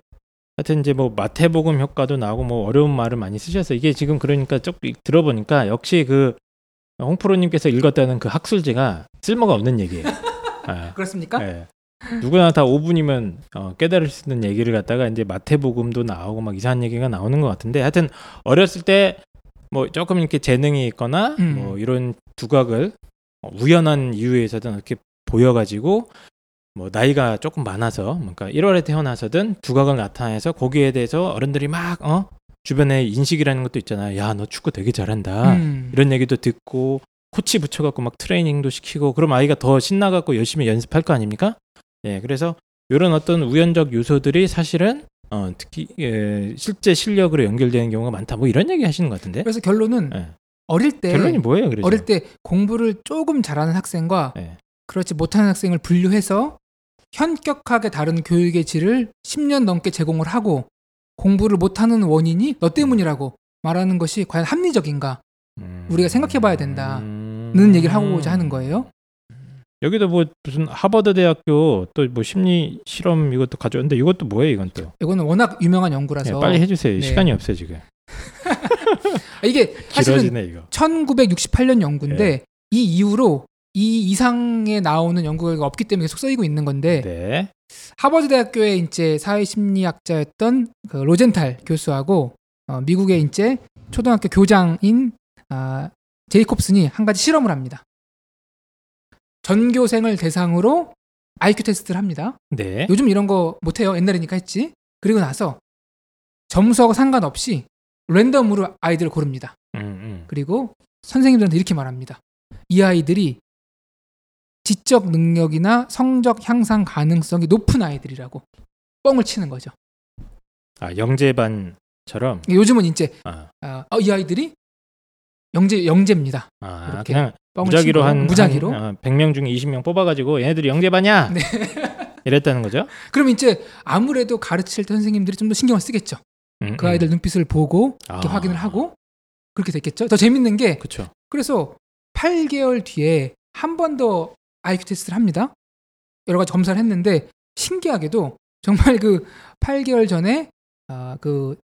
하여튼 이제 뭐 마태복음 효과도 나오고 뭐 어려운 말을 많이 쓰셨어요. 이게 지금 그러니까 쭉 들어보니까 역시 그 홍프로님께서 읽었다는 그 학술지가 쓸모가 없는 얘기예요. 네. 그렇습니까? 네. 누구나 다 오 분이면 어, 깨달을 수 있는 얘기를 갖다가 이제 마태복음도 나오고 막 이상한 얘기가 나오는 것 같은데 하여튼 어렸을 때 뭐 조금 이렇게 재능이 있거나 음. 뭐 이런 두각을 우연한 이유에서든 이렇게 보여가지고 뭐 나이가 조금 많아서 그러니까 일월에 태어나서든 두각을 나타내서 거기에 대해서 어른들이 막 어? 주변에 인식이라는 것도 있잖아요. 야, 너 축구 되게 잘한다. 음. 이런 얘기도 듣고 코치 붙여갖고 막 트레이닝도 시키고 그럼 아이가 더 신나갖고 열심히 연습할 거 아닙니까? 예, 그래서 이런 어떤 우연적 요소들이 사실은 어, 특히 예, 실제 실력으로 연결되는 경우가 많다. 뭐 이런 얘기 하시는 것 같은데. 그래서 결론은 예. 어릴 때 결론이 뭐예요? 그래서? 어릴 때 공부를 조금 잘하는 학생과 예. 그렇지 못하는 학생을 분류해서 현격하게 다른 교육의 질을 십 년 넘게 제공을 하고 공부를 못하는 원인이 너 때문이라고 말하는 것이 과연 합리적인가 음... 우리가 생각해봐야 된다는 음... 얘기를 하고자 하는 거예요. 여기도 뭐 무슨 하버드 대학교 또 뭐 심리 실험 이것도 가져왔는데 이것도 뭐예요? 이건 또 이거는 워낙 유명한 연구라서 네, 빨리 해주세요. 네. 시간이 없어요 지금. 이게 사실은 길어지네, 이거. 천구백육십팔 년 연구인데 네. 이 이후로 이 이상에 나오는 연구 결과가 없기 때문에 계속 쓰이고 있는 건데 네. 하버드 대학교의 이제 사회심리학자였던 그 로젠탈 교수하고 어, 미국의 이제 초등학교 교장인 아, 제이콥슨이 한 가지 실험을 합니다. 전교생을 대상으로 아이큐 테스트를 합니다. 네. 요즘 이런 거 못해요. 옛날이니까 했지. 그리고 나서 점수하고 상관없이 랜덤으로 아이들을 고릅니다. 음, 음. 그리고 선생님들한테 이렇게 말합니다. 이 아이들이 지적 능력이나 성적 향상 가능성이 높은 아이들이라고 뻥을 치는 거죠. 아, 영재반처럼? 요즘은 이제 아. 어, 이 아이들이 영재, 영재입니다. 아, 이렇게 그냥 무작위로 한, 무작위로? 한 어, 백 명 중에 이십 명 뽑아가지고 얘네들이 영재반이야! 네. 이랬다는 거죠? 그럼 이제 아무래도 가르칠 때 선생님들이 좀 더 신경을 쓰겠죠. 음, 그 아이들 음. 눈빛을 보고 이렇게 아. 확인을 하고 그렇게 됐겠죠. 더 재밌는 게 그쵸. 그래서 팔 개월 뒤에 한 번 더 아이큐 테스트를 합니다. 여러 가지 검사를 했는데 신기하게도 정말 그 팔 개월 전에 아, 그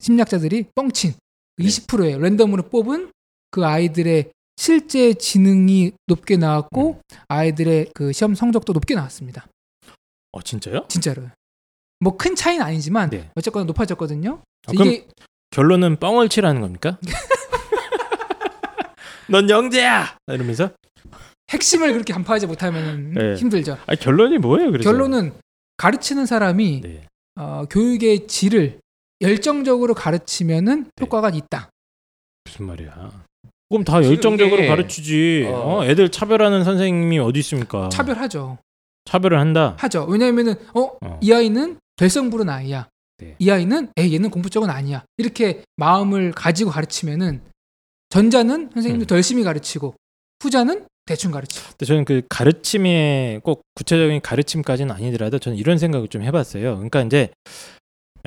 심리학자들이 뻥친 네. 이십 퍼센트의 랜덤으로 뽑은 그 아이들의 실제 지능이 높게 나왔고 음. 아이들의 그 시험 성적도 높게 나왔습니다. 어, 진짜요? 진짜로요. 뭐 큰 차이는 아니지만 네. 어쨌거나 높아졌거든요. 아, 그럼 이게... 결론은 뻥을 치라는 겁니까? 넌 영재야! 이러면서? 핵심을 그렇게 간파하지 못하면 네. 힘들죠. 아, 결론이 뭐예요? 그래서? 결론은 가르치는 사람이 네. 어, 교육의 질을 열정적으로 가르치면은 네. 효과가 있다. 무슨 말이야? 그럼 다 열정적으로 이게... 가르치지. 어... 어, 애들 차별하는 선생님이 어디 있습니까? 차별하죠. 차별을 한다? 하죠. 왜냐하면은 어, 어. 이 아이는 될성부른 아이야. 네. 이 아이는 에이, 얘는 공부 쪽은 아니야. 이렇게 마음을 가지고 가르치면은 전자는 선생님도 음. 더 열심히 가르치고 후자는 대충 가르치고. 근데 저는 그 가르침에 꼭 구체적인 가르침까지는 아니더라도 저는 이런 생각을 좀 해봤어요. 그러니까 이제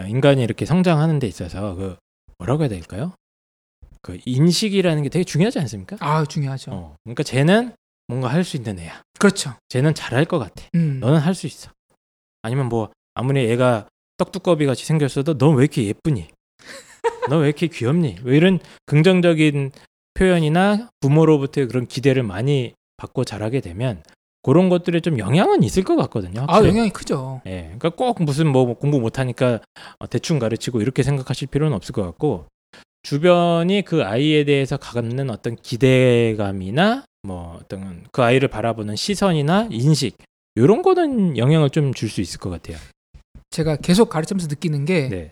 인간이 이렇게 성장하는 데 있어서 그 뭐라고 해야 될까요? 그 인식이라는 게 되게 중요하지 않습니까? 아, 중요하죠. 어, 그러니까 쟤는 뭔가 할 수 있는 애야. 그렇죠. 쟤는 잘할 것 같아. 음. 너는 할 수 있어. 아니면 뭐 아무리 애가 떡두꺼비 같이 생겼어도 넌 왜 이렇게 예쁘니? 넌 왜 이렇게 귀엽니? 왜 이런 긍정적인 표현이나 부모로부터의 그런 기대를 많이 받고 자라게 되면 그런 것들에 좀 영향은 있을 것 같거든요. 확실히. 아, 영향이 크죠. 예, 그러니까 꼭 무슨 뭐 공부 못하니까 대충 가르치고 이렇게 생각하실 필요는 없을 것 같고, 주변이 그 아이에 대해서 갖는 어떤 기대감이나 뭐 어떤 그 아이를 바라보는 시선이나 인식, 이런 거는 영향을 좀 줄 수 있을 것 같아요. 제가 계속 가르치면서 느끼는 게, 네.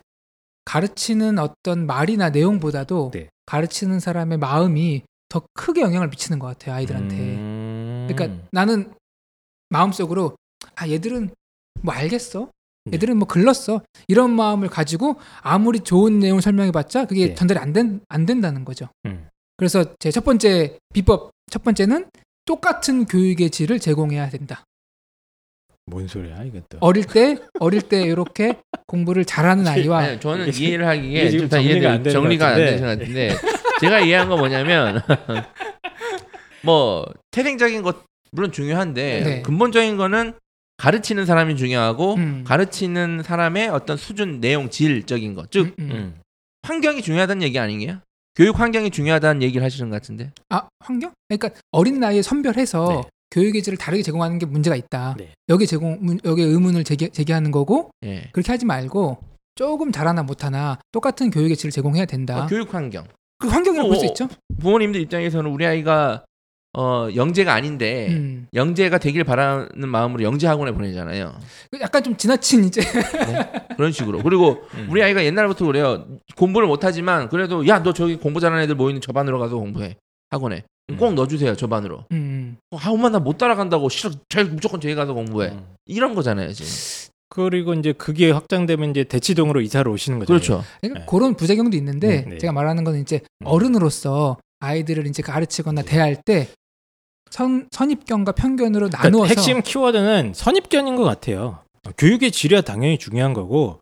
가르치는 어떤 말이나 내용보다도 네. 가르치는 사람의 마음이 더 크게 영향을 미치는 것 같아요, 아이들한테. 음... 그러니까 나는 마음속으로 아 얘들은 뭐 알겠어? 얘들은 네. 뭐 글렀어? 이런 마음을 가지고 아무리 좋은 내용을 설명해봤자 그게 네. 전달이 안, 된, 안 된다는 거죠. 음. 그래서 제 첫 번째 비법, 첫 번째는 똑같은 교육의 질을 제공해야 된다. 뭔 소리야 이것도. 어릴 때 어릴 때 이렇게 공부를 잘하는 아이와 아니, 저는 이게, 이해를 하기에 좀 다 이해가 정리가 안 되는 것 같은데, 제가 이해한 건 뭐냐면 뭐 태생적인 것 물론 중요한데 네. 근본적인 거는 가르치는 사람이 중요하고 음. 가르치는 사람의 어떤 수준, 내용, 질적인 것, 즉 음, 음. 음. 환경이 중요하다는 얘기 아닌가요? 교육 환경이 중요하다는 얘기를 하시는 것 같은데. 아, 환경? 그러니까 어린 나이에 선별해서 네. 교육의 질을 다르게 제공하는 게 문제가 있다. 네. 여기 제공 여기 의문을 제기, 제기하는 거고 네. 그렇게 하지 말고 조금 잘하나 못하나 똑같은 교육의 질을 제공해야 된다. 어, 교육 환경. 그 환경이라고 어, 볼 수 어, 있죠. 부모님들 입장에서는 우리 아이가 어, 영재가 아닌데 음. 영재가 되길 바라는 마음으로 영재 학원에 보내잖아요. 약간 좀 지나친 이제 네? 그런 식으로. 그리고 음. 우리 아이가 옛날부터 그래요. 공부를 못하지만 그래도 야 너 저기 공부 잘하는 애들 모이는 저 반으로 가서 공부해, 학원에. 꼭 음. 넣어주세요, 저 반으로. 음. 아, 엄마 나 못 따라간다고. 싫어. 쟤 무조건 저기 가서 공부해. 음. 이런 거잖아요, 지금. 그리고 이제 그게 확장되면 이제 대치동으로 이사를 오시는 거죠. 그렇죠. 그러니까 네. 그런 부작용도 있는데 네. 제가 말하는 건 이제 음. 어른으로서 아이들을 이제 가르치거나 네. 대할 때 선, 선입견과 편견으로 그러니까 나누어서. 핵심 키워드는 선입견인 것 같아요. 교육의 질이 당연히 중요한 거고,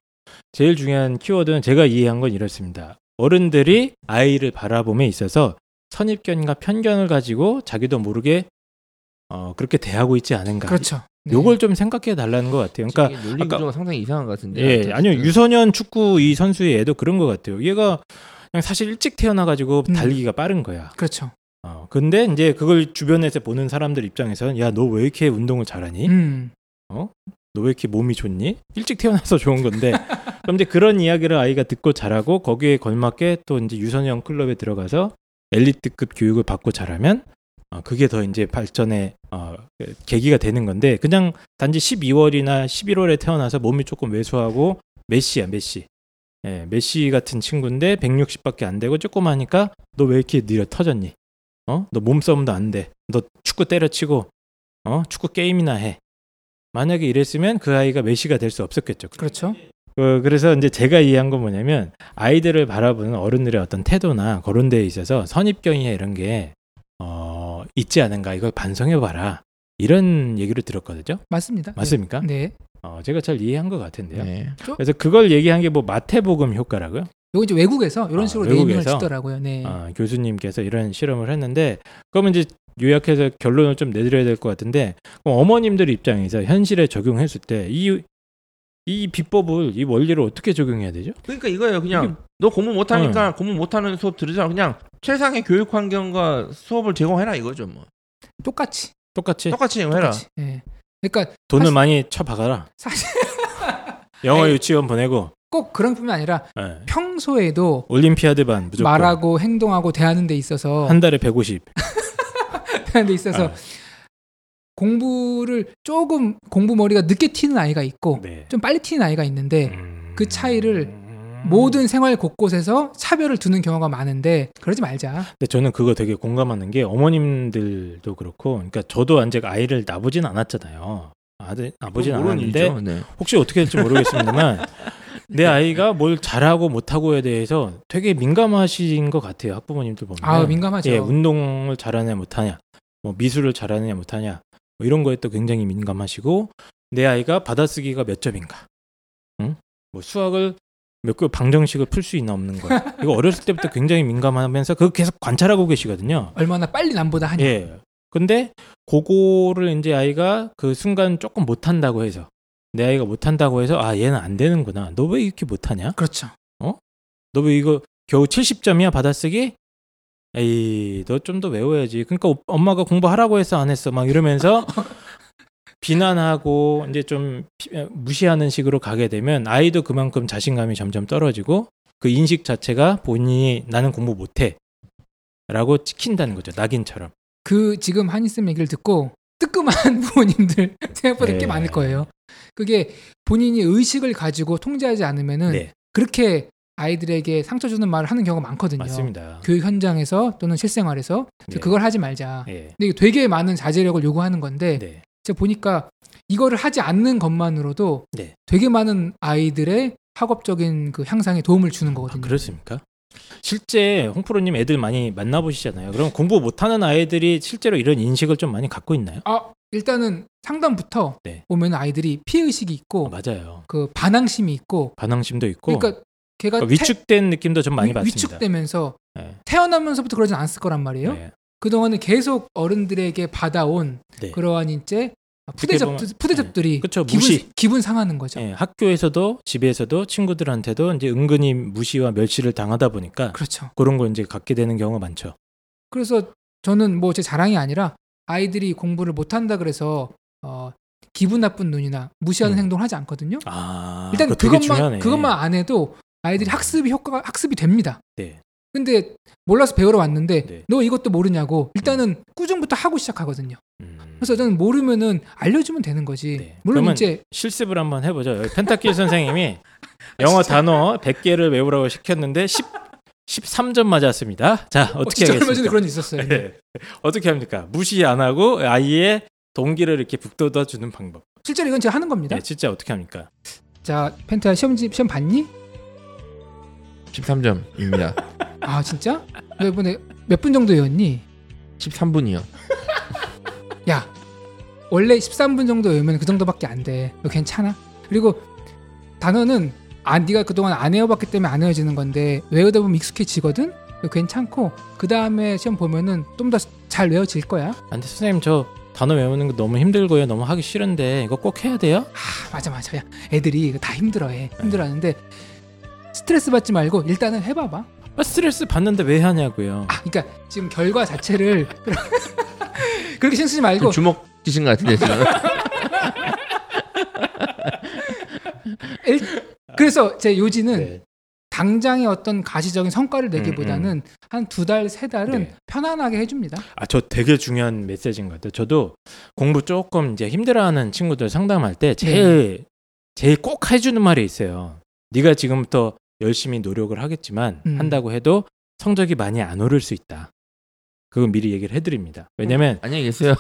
제일 중요한 키워드는 제가 이해한 건 이렇습니다. 어른들이 아이를 바라봄에 있어서 선입견과 편견을 가지고 자기도 모르게 어, 그렇게 대하고 있지 않은가. 그렇죠. 네. 요걸 좀 생각해 달라는 것 같아요. 그러니까 논리 구조가 상당히 이상한 것 같은데. 예, 아니요, 유소년 축구 이 선수의 애도 그런 것 같아요. 얘가 그냥 사실 일찍 태어나 가지고 음. 달리기가 빠른 거야. 그렇죠. 어, 근데 이제 그걸 주변에서 보는 사람들 입장에서는 야, 너 왜 이렇게 운동을 잘하니? 음. 어? 너 왜 이렇게 몸이 좋니? 일찍 태어나서 좋은 건데. 그럼 이제 그런 이야기를 아이가 듣고 자라고, 거기에 걸맞게 또 이제 유소년 클럽에 들어가서 엘리트급 교육을 받고 자라면 어, 그게 더 이제 발전의 어, 계기가 되는 건데, 그냥 단지 십이월이나 십일월에 태어나서 몸이 조금 왜소하고 메시야 메시 예, 메시 같은 친구인데 백육십밖에 안 되고 조그마하니까 너 왜 이렇게 느려 터졌니? 어? 너 몸싸움도 안 돼. 너 축구 때려치고 어? 축구 게임이나 해. 만약에 이랬으면 그 아이가 메시가 될 수 없었겠죠. 그렇죠. 그, 그래서 이제 제가 이해한 건 뭐냐면, 아이들을 바라보는 어른들의 어떤 태도나 그런 데에 있어서 선입견이나 이런 게 어, 있지 않은가, 이걸 반성해봐라, 이런 얘기를 들었거든요. 맞습니다. 맞습니까? 네. 어, 제가 잘 이해한 것 같은데요. 네. 그래서 그걸 얘기한 게 뭐 마태복음 효과라고요? 이거 이제 외국에서 이런 식으로 네이밍을 주더라고요. 네. 어, 교수님께서 이런 실험을 했는데, 그러면 이제 요약해서 결론을 좀 내드려야 될 것 같은데, 그럼 어머님들 입장에서 현실에 적용했을 때 이 이 비법을, 이 원리를 어떻게 적용해야 되죠? 그러니까 이거예요. 그냥 이게... 너 공부 못하니까 어. 공부 못하는 수업 들으자. 그냥 최상의 교육 환경과 수업을 제공해라 이거죠, 뭐. 똑같이. 똑같이. 똑같이 제공해라. 네. 그러니까 돈을 사실... 많이 쳐박아라. 사실 영어 유치원 보내고. 꼭 그런 뿐만 아니라 네. 평소에도 올림피아드반 무조건 말하고 행동하고 대하는 데 있어서 한 달에 백오십 대하는 데 있어서. 아. 공부를 조금 공부 머리가 늦게 튀는 아이가 있고 네. 좀 빨리 튀는 아이가 있는데 음... 그 차이를 모든 생활 곳곳에서 차별을 두는 경우가 많은데 그러지 말자. 근데 저는 그거 되게 공감하는 게, 어머님들도 그렇고, 그러니까 저도 이제 아이를 낳아보진 않았잖아요. 아들 낳아보진 않았는데 네. 혹시 어떻게 될지 모르겠습니다만 내 아이가 뭘 잘하고 못하고에 대해서 되게 민감하신 것 같아요, 학부모님들 보면. 아, 민감하죠. 예, 운동을 잘하냐 못하냐, 뭐 미술을 잘하냐 못하냐, 뭐 이런 거에 또 굉장히 민감하시고, 내 아이가 받아쓰기가 몇 점인가, 응? 뭐 수학을 몇 그 방정식을 풀 수 있나 없는 거, 이거 어렸을 때부터 굉장히 민감하면서 그거 계속 관찰하고 계시거든요. 얼마나 빨리 남보다 하냐. 예. 근데 그거를 이제 아이가 그 순간 조금 못한다고 해서 내 아이가 못한다고 해서 아 얘는 안 되는구나. 너 왜 이렇게 못하냐? 그렇죠. 어? 너 왜 이거 겨우 칠십 점이야 받아쓰기? 에이 너 좀 더 외워야지. 그러니까 엄마가 공부하라고 해서 안 했어. 막 이러면서 비난하고 이제 좀 무시하는 식으로 가게 되면 아이도 그만큼 자신감이 점점 떨어지고 그 인식 자체가 본인이 나는 공부 못해 라고 찍힌다는 거죠. 낙인처럼. 그 지금 하니쌤 얘기를 듣고 뜨끔한 부모님들 생각보다 네. 꽤 많을 거예요. 그게 본인이 의식을 가지고 통제하지 않으면은 네. 그렇게 아이들에게 상처 주는 말을 하는 경우가 많거든요. 맞습니다. 교육 현장에서 또는 실생활에서 네. 그걸 하지 말자. 네. 근데 되게 많은 자제력을 요구하는 건데 네. 제가 보니까 이거를 하지 않는 것만으로도 네. 되게 많은 아이들의 학업적인 그 향상에 도움을 주는 거거든요. 아, 그렇습니까? 실제 홍프로님 애들 많이 만나보시잖아요. 그럼 공부 못하는 아이들이 실제로 이런 인식을 좀 많이 갖고 있나요? 아 일단은 상담부터 네. 보면 아이들이 피해의식이 있고 아, 맞아요. 그 반항심이 있고 반항심도 있고 그러니까 걔가 그러니까 위축된 태... 느낌도 좀 많이 위, 받습니다. 위축되면서 네. 태어나면서부터 그러진 않았을 거란 말이에요. 네. 그동안은 계속 어른들에게 받아온 네. 그러한 이제 푸대접, 푸대접들이 네. 기분, 기분 상하는 거죠. 네. 학교에서도 집에서도 친구들한테도 이제 은근히 무시와 멸시를 당하다 보니까 그렇죠. 그런 거 이제 갖게 되는 경우가 많죠. 그래서 저는 뭐 제 자랑이 아니라 아이들이 공부를 못한다 그래서 어, 기분 나쁜 눈이나 무시하는 음. 행동을 하지 않거든요. 아, 일단 그것만, 그것만 안 해도 아이들이 학습이 효과가 학습이 됩니다. 네. 근데 몰라서 배우러 왔는데 네. 너 이것도 모르냐고 일단은 꾸준부터 하고 시작하거든요. 음. 그래서 저는 모르면은 알려주면 되는 거지. 네. 물론 그러면 이제 실습을 한번 해보죠. 펜타케이 선생님이 영어 진짜? 단어 백 개를 외우라고 시켰는데 십, 십삼 점 맞았습니다. 자 어떻게 어, 하겠습니까? 얼마 전에 그런 일 있었어요. 네. 어떻게 합니까? 무시 안 하고 아이의 동기를 이렇게 북돋아 주는 방법. 실제로 이건 제가 하는 겁니다. 네, 진짜 어떻게 합니까? 자 펜타 시험집 시험 봤니? 십삼 점입니다. 아 진짜? 너 이번에 몇 분 정도 외웠니? 십삼 분이요. 야 원래 십삼 분 정도 외우면 그 정도밖에 안 돼. 너 괜찮아? 그리고 단어는 아, 네가 그동안 안 외워봤기 때문에 안 외워지는 건데 외우다 보면 익숙해지거든? 너 괜찮고 그 다음에 시험 보면은 좀 더 잘 외워질 거야. 안돼 선생님 저 단어 외우는 거 너무 힘들고요. 너무 하기 싫은데 이거 꼭 해야 돼요? 아 맞아 맞아. 야, 애들이 이거 다 힘들어해. 힘들어하는데 스트레스 받지 말고 일단은 해봐봐. 아, 스트레스 받는데 왜 하냐고요. 아, 그러니까 지금 결과 자체를 그렇게 신경 쓰지 말고 주먹 쥐신 것 같은데 지금. 일, 그래서 제 요지는 네. 당장의 어떤 가시적인 성과를 내기보다는 음, 음. 한 두 달, 세 달은 네. 편안하게 해줍니다. 아, 저 되게 중요한 메시지인 것 같아요. 저도 공부 조금 이제 힘들어하는 친구들 상담할 때 제일 네. 제일 꼭 해주는 말이 있어요. 네가 지금부터 열심히 노력을 하겠지만 음. 한다고 해도 성적이 많이 안 오를 수 있다. 그건 미리 얘기를 해드립니다. 왜냐면 음, 안녕히 계세요.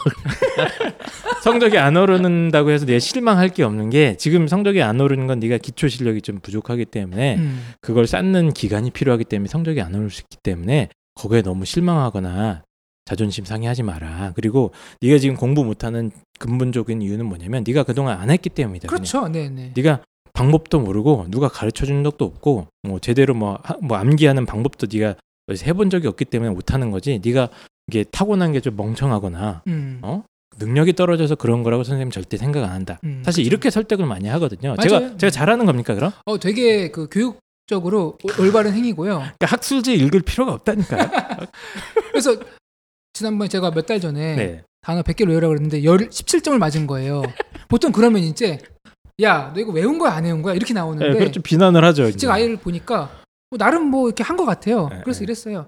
성적이 안 오른다고 해서 내가 실망할 게 없는 게 지금 성적이 안 오르는 건 네가 기초 실력이 좀 부족하기 때문에 음. 그걸 쌓는 기간이 필요하기 때문에 성적이 안 오를 수 있기 때문에 거기에 너무 실망하거나 자존심 상해하지 마라. 그리고 네가 지금 공부 못하는 근본적인 이유는 뭐냐면 네가 그동안 안 했기 때문이다. 그렇죠. 네네. 네가 방법도 모르고 누가 가르쳐주는 적도 없고 뭐 제대로 뭐, 하, 뭐 암기하는 방법도 네가 해본 적이 없기 때문에 못하는 거지. 네가 이게 타고난 게 좀 멍청하거나 음. 어? 능력이 떨어져서 그런 거라고 선생님 절대 생각 안 한다. 음, 사실 그쵸. 이렇게 설득을 많이 하거든요. 맞아요. 제가 제가 잘하는 겁니까 그럼? 어, 되게 그 교육적으로 오, 올바른 행위고요. 그러니까 학술지 읽을 필요가 없다니까요. 그래서 지난번에 제가 몇 달 전에 네. 단어 백 개를 외우라고 그랬는데 십칠 점을 맞은 거예요. 보통 그러면 이제 야, 너 이거 외운 거야 안 외운 거야 이렇게 나오는데 네, 그렇죠. 비난을 하죠. 지금 아이를 보니까 뭐 나름 뭐 이렇게 한 것 같아요. 네, 그래서 네. 이랬어요.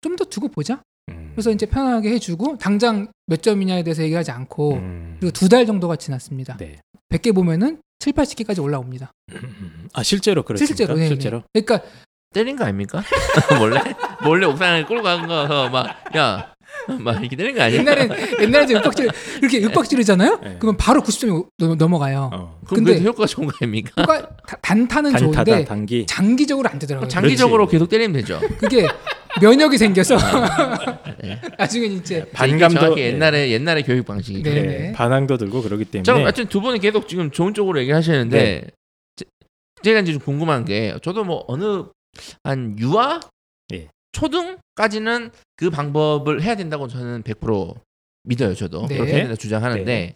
좀 더 두고 보자. 음. 그래서 이제 편하게 해주고 당장 몇 점이냐에 대해서 얘기하지 않고 음. 그리고 두 달 정도가 지났습니다. 네. 백 개 보면은 칠, 팔십 개까지 올라옵니다. 음. 아 실제로 그렇습니까? 실제로. 네, 실제로. 네. 그러니까 때린 거 아닙니까? 몰래 몰래 옥상에 끌고 간 거 막 야 막 이렇게 때린 거 아니야? 옛날엔 옛날에 윽박질 이렇게 윽박질이잖아요. 네. 그러면 바로 구십 점이 넘어가요. 어. 그럼 근데 효과가 좋은 거 아닙니까? 효과 단타는 단타다, 좋은데 단기. 장기적으로 안 되더라고요. 장기적으로 그렇지. 계속 때리면 되죠. 그게 면역이 생겨서 네. 나중에 이제 반감도 옛날에 네. 옛날의 교육 방식이 네. 네. 반항도 들고 그러기 때문에. 자, 하여튼 두 분이 계속 지금 좋은 쪽으로 얘기하시는데 네. 제, 제가 이제 좀 궁금한 게 저도 뭐 어느 한 유아 네. 초등까지는 그 방법을 해야 된다고 저는 백 퍼센트 믿어요. 저도 네. 그렇게 해야 된다 주장하는데 네.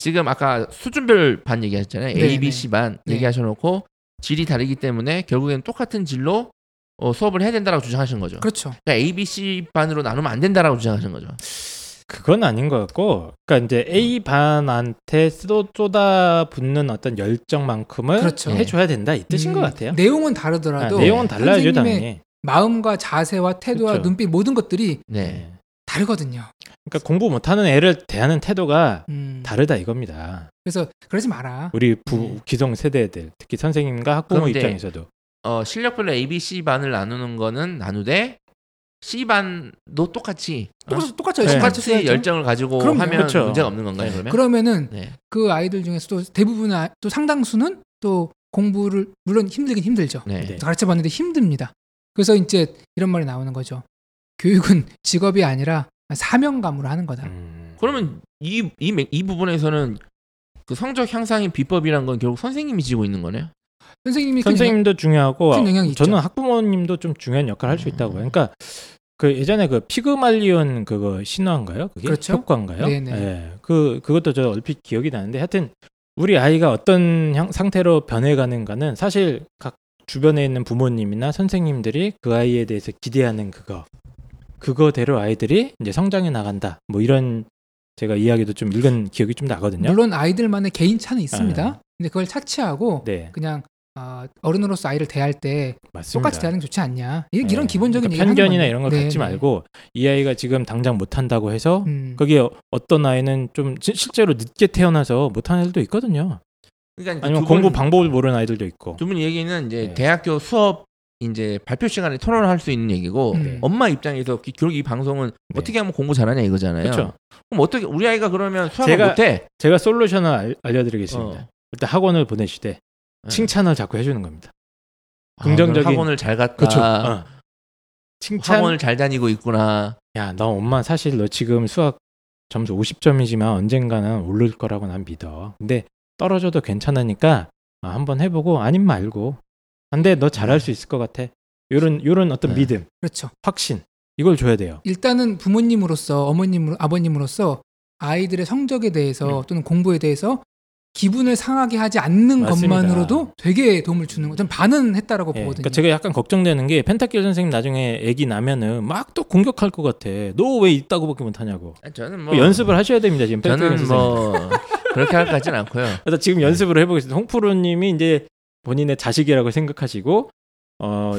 지금 아까 수준별 반 얘기하셨잖아요. 네네. A, B, C 반 네. 얘기하셔놓고 질이 다르기 때문에 결국에는 똑같은 질로 어, 수업을 해야 된다라고 주장하신 거죠. 그렇죠. 그러니까 A, B, C 반으로 나누면 안 된다라고 주장하신 거죠. 그건 아닌 것 같고, 그러니까 이제 A 반한테 쏟아 붙는 어떤 열정만큼을 그렇죠. 해줘야 된다 이 뜻인 음, 것 같아요. 내용은 다르더라도 아, 내용은 달라야죠 당연히. 마음과 자세와 태도와 그렇죠. 눈빛 모든 것들이 네. 다르거든요. 그러니까 공부 못하는 애를 대하는 태도가 음. 다르다 이겁니다. 그래서 그러지 마라. 우리 부, 기성 세대들, 특히 선생님과 학부모 입장에서도. 어, 실력별로 A, B, C 반을 나누는 거는 나누되 C 반도 똑같이 똑같이, 어? 똑같이, 네. 똑같이 네. 열정을 가지고 그럼요. 하면 그렇죠. 문제가 없는 건가요? 네. 그러면 그러면은 네. 그 아이들 중에서도 대부분 아이, 또 상당수는 또 공부를 물론 힘들긴 힘들죠. 네. 가르쳐봤는데 힘듭니다. 그래서 이제 이런 말이 나오는 거죠. 교육은 직업이 아니라 사명감으로 하는 거다. 음... 그러면 이, 이, 이 부분에서는 그 성적 향상의 비법이란 건 결국 선생님이 지고 있는 거네요. 선생님이 선생님도 큰 영향, 중요하고 큰 저는 있죠. 학부모님도 좀 중요한 역할을 할 수 있다고. 그러니까 그 예전에 그 피그말리온 그거 신화인가요? 그게 그렇죠? 효과인가요? 네네. 예, 그 그것도 저 얼핏 기억이 나는데 하여튼 우리 아이가 어떤 향, 상태로 변해가는가는 사실 각 주변에 있는 부모님이나 선생님들이 그 아이에 대해서 기대하는 그거 그거대로 아이들이 이제 성장해 나간다. 뭐 이런 제가 이야기도 좀 읽은 기억이 좀 나거든요. 물론 아이들만의 개인차는 있습니다. 아. 근데 그걸 차치하고 네. 그냥 어, 어른으로서 아이를 대할 때 맞습니다. 똑같이 대하는 게 좋지 않냐. 이런 네. 기본적인 그러니까 편견이나 이런 걸 네. 갖지 말고 이 아이가 지금 당장 못한다고 해서 음. 거기에 어떤 아이는 좀 실제로 늦게 태어나서 못하는 애들도 있거든요. 그러니까 아니면 공부 분, 방법을 모르는 아이들도 있고. 두 분 얘기는 이제 네. 대학교 수업 이제 발표 시간에 토론을 할 수 있는 얘기고 네. 엄마 입장에서 결국 이 방송은 네. 어떻게 하면 공부 잘하냐 이거잖아요. 그렇죠. 그럼 어떻게 우리 아이가 그러면 수학을 제가, 못해? 제가 솔루션을 알, 알려드리겠습니다. 어. 일단 학원을 보내시되 칭찬을 자꾸 해주는 겁니다. 긍정적인 아, 학원을 잘 갔다. 그렇죠. 어. 칭찬. 학원을 잘 다니고 있구나. 야, 너 엄마 사실 너 지금 수학 점수 오십 점이지만 언젠가는 오를 거라고 난 믿어. 근데 떨어져도 괜찮으니까 한번 해보고 아님 말고. 근데 너 잘할 수 있을 것 같아. 요런 요런 어떤 네. 믿음, 그렇죠. 확신 이걸 줘야 돼요. 일단은 부모님으로서 어머님, 아버님으로서 아이들의 성적에 대해서 네. 또는 공부에 대해서 기분을 상하게 하지 않는 맞습니다. 것만으로도 되게 도움을 주는 거. 전 반은 했다라고 네. 보거든요. 그러니까 제가 약간 걱정되는 게 펜타케이 선생님 나중에 애기 나면은 막 또 공격할 것 같아. 너 왜 있다고밖에 못하냐고. 저는 뭐 연습을 하셔야 됩니다 지금. 저는 뭐 선생님. 그렇게 할 것 같진 않고요. 그래서 지금 네. 연습을 해보겠습니다. 홍프로님이 이제. 본인의 자식이라고 생각하시고 어,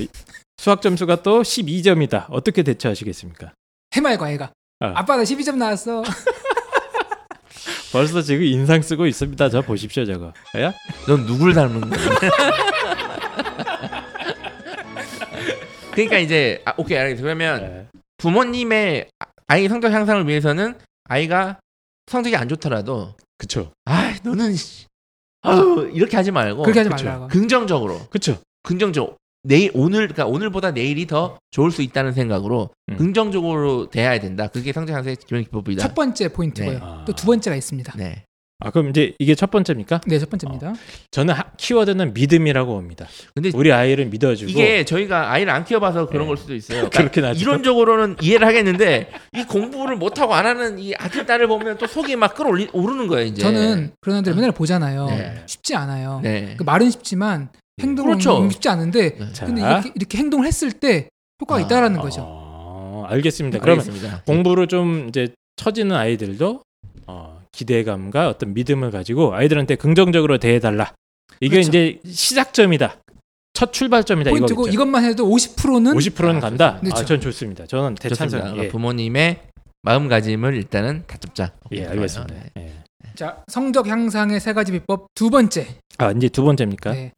수학 점수가 또 십이 점이다. 어떻게 대처하시겠습니까? 해맑아 애가. 어. 아빠 나 십이 점 나왔어. 벌써 지금 인상 쓰고 있습니다. 저 보십시오 저거. 야? 넌 누굴 닮은 거야? 그러니까 이제 아, 오케이 알겠습니다. 그러면 부모님의 아이 성적 향상을 위해서는 아이가 성적이 안 좋더라도 그쵸. 아 너는... 아우 이렇게 하지 말고 그렇게 하지 말라고 긍정적으로 그렇죠 긍정적 내일 오늘 그러니까 오늘보다 내일이 더 좋을 수 있다는 생각으로 음. 긍정적으로 대해야 된다. 그게 성장 향상의 기본 기법이다. 첫 번째 포인트고요. 네. 아. 또 두 번째가 있습니다. 네. 아 그럼 이제 이게 첫 번째입니까? 네, 첫 번째입니다. 어. 저는 하, 키워드는 믿음이라고 봅니다. 근데 우리 아이를 믿어주고 이게 저희가 아이를 안 키워봐서 그런 네. 걸 수도 있어요. 그렇긴 하죠. 이론적으로는 이해를 하겠는데 이 공부를 못하고 안 하는 이 아들 딸을 보면 또 속이 막 끌어올리 오르는 거예요 이제. 저는 그런 애들 맨날 보잖아요. 네. 쉽지 않아요. 네. 그 말은 쉽지만 행동은 그렇죠. 쉽지 않은데 자. 근데 이렇게, 이렇게 행동을 했을 때 효과가 아, 있다라는 어, 거죠. 어, 알겠습니다. 네, 그러면 알겠습니다. 공부를 좀 이제 처지는 아이들도. 어. 기대감과 어떤 믿음을 가지고 아이들한테 긍정적으로 대해달라. 이게 그렇죠. 이제 시작점이다. 첫 출발점이다. 포인트고 이거겠죠. 이것만 해도 오십 퍼센트는 오십 퍼센트는 아, 간다. 네, 아, 전 좋습니다. 저는 대찬성. 예. 부모님의 마음가짐을 일단은 다잡자. 예, 알겠습니다. 네. 네. 자, 성적 향상의 세 가지 비법 두 번째. 아, 이제 두 번째입니까? 네.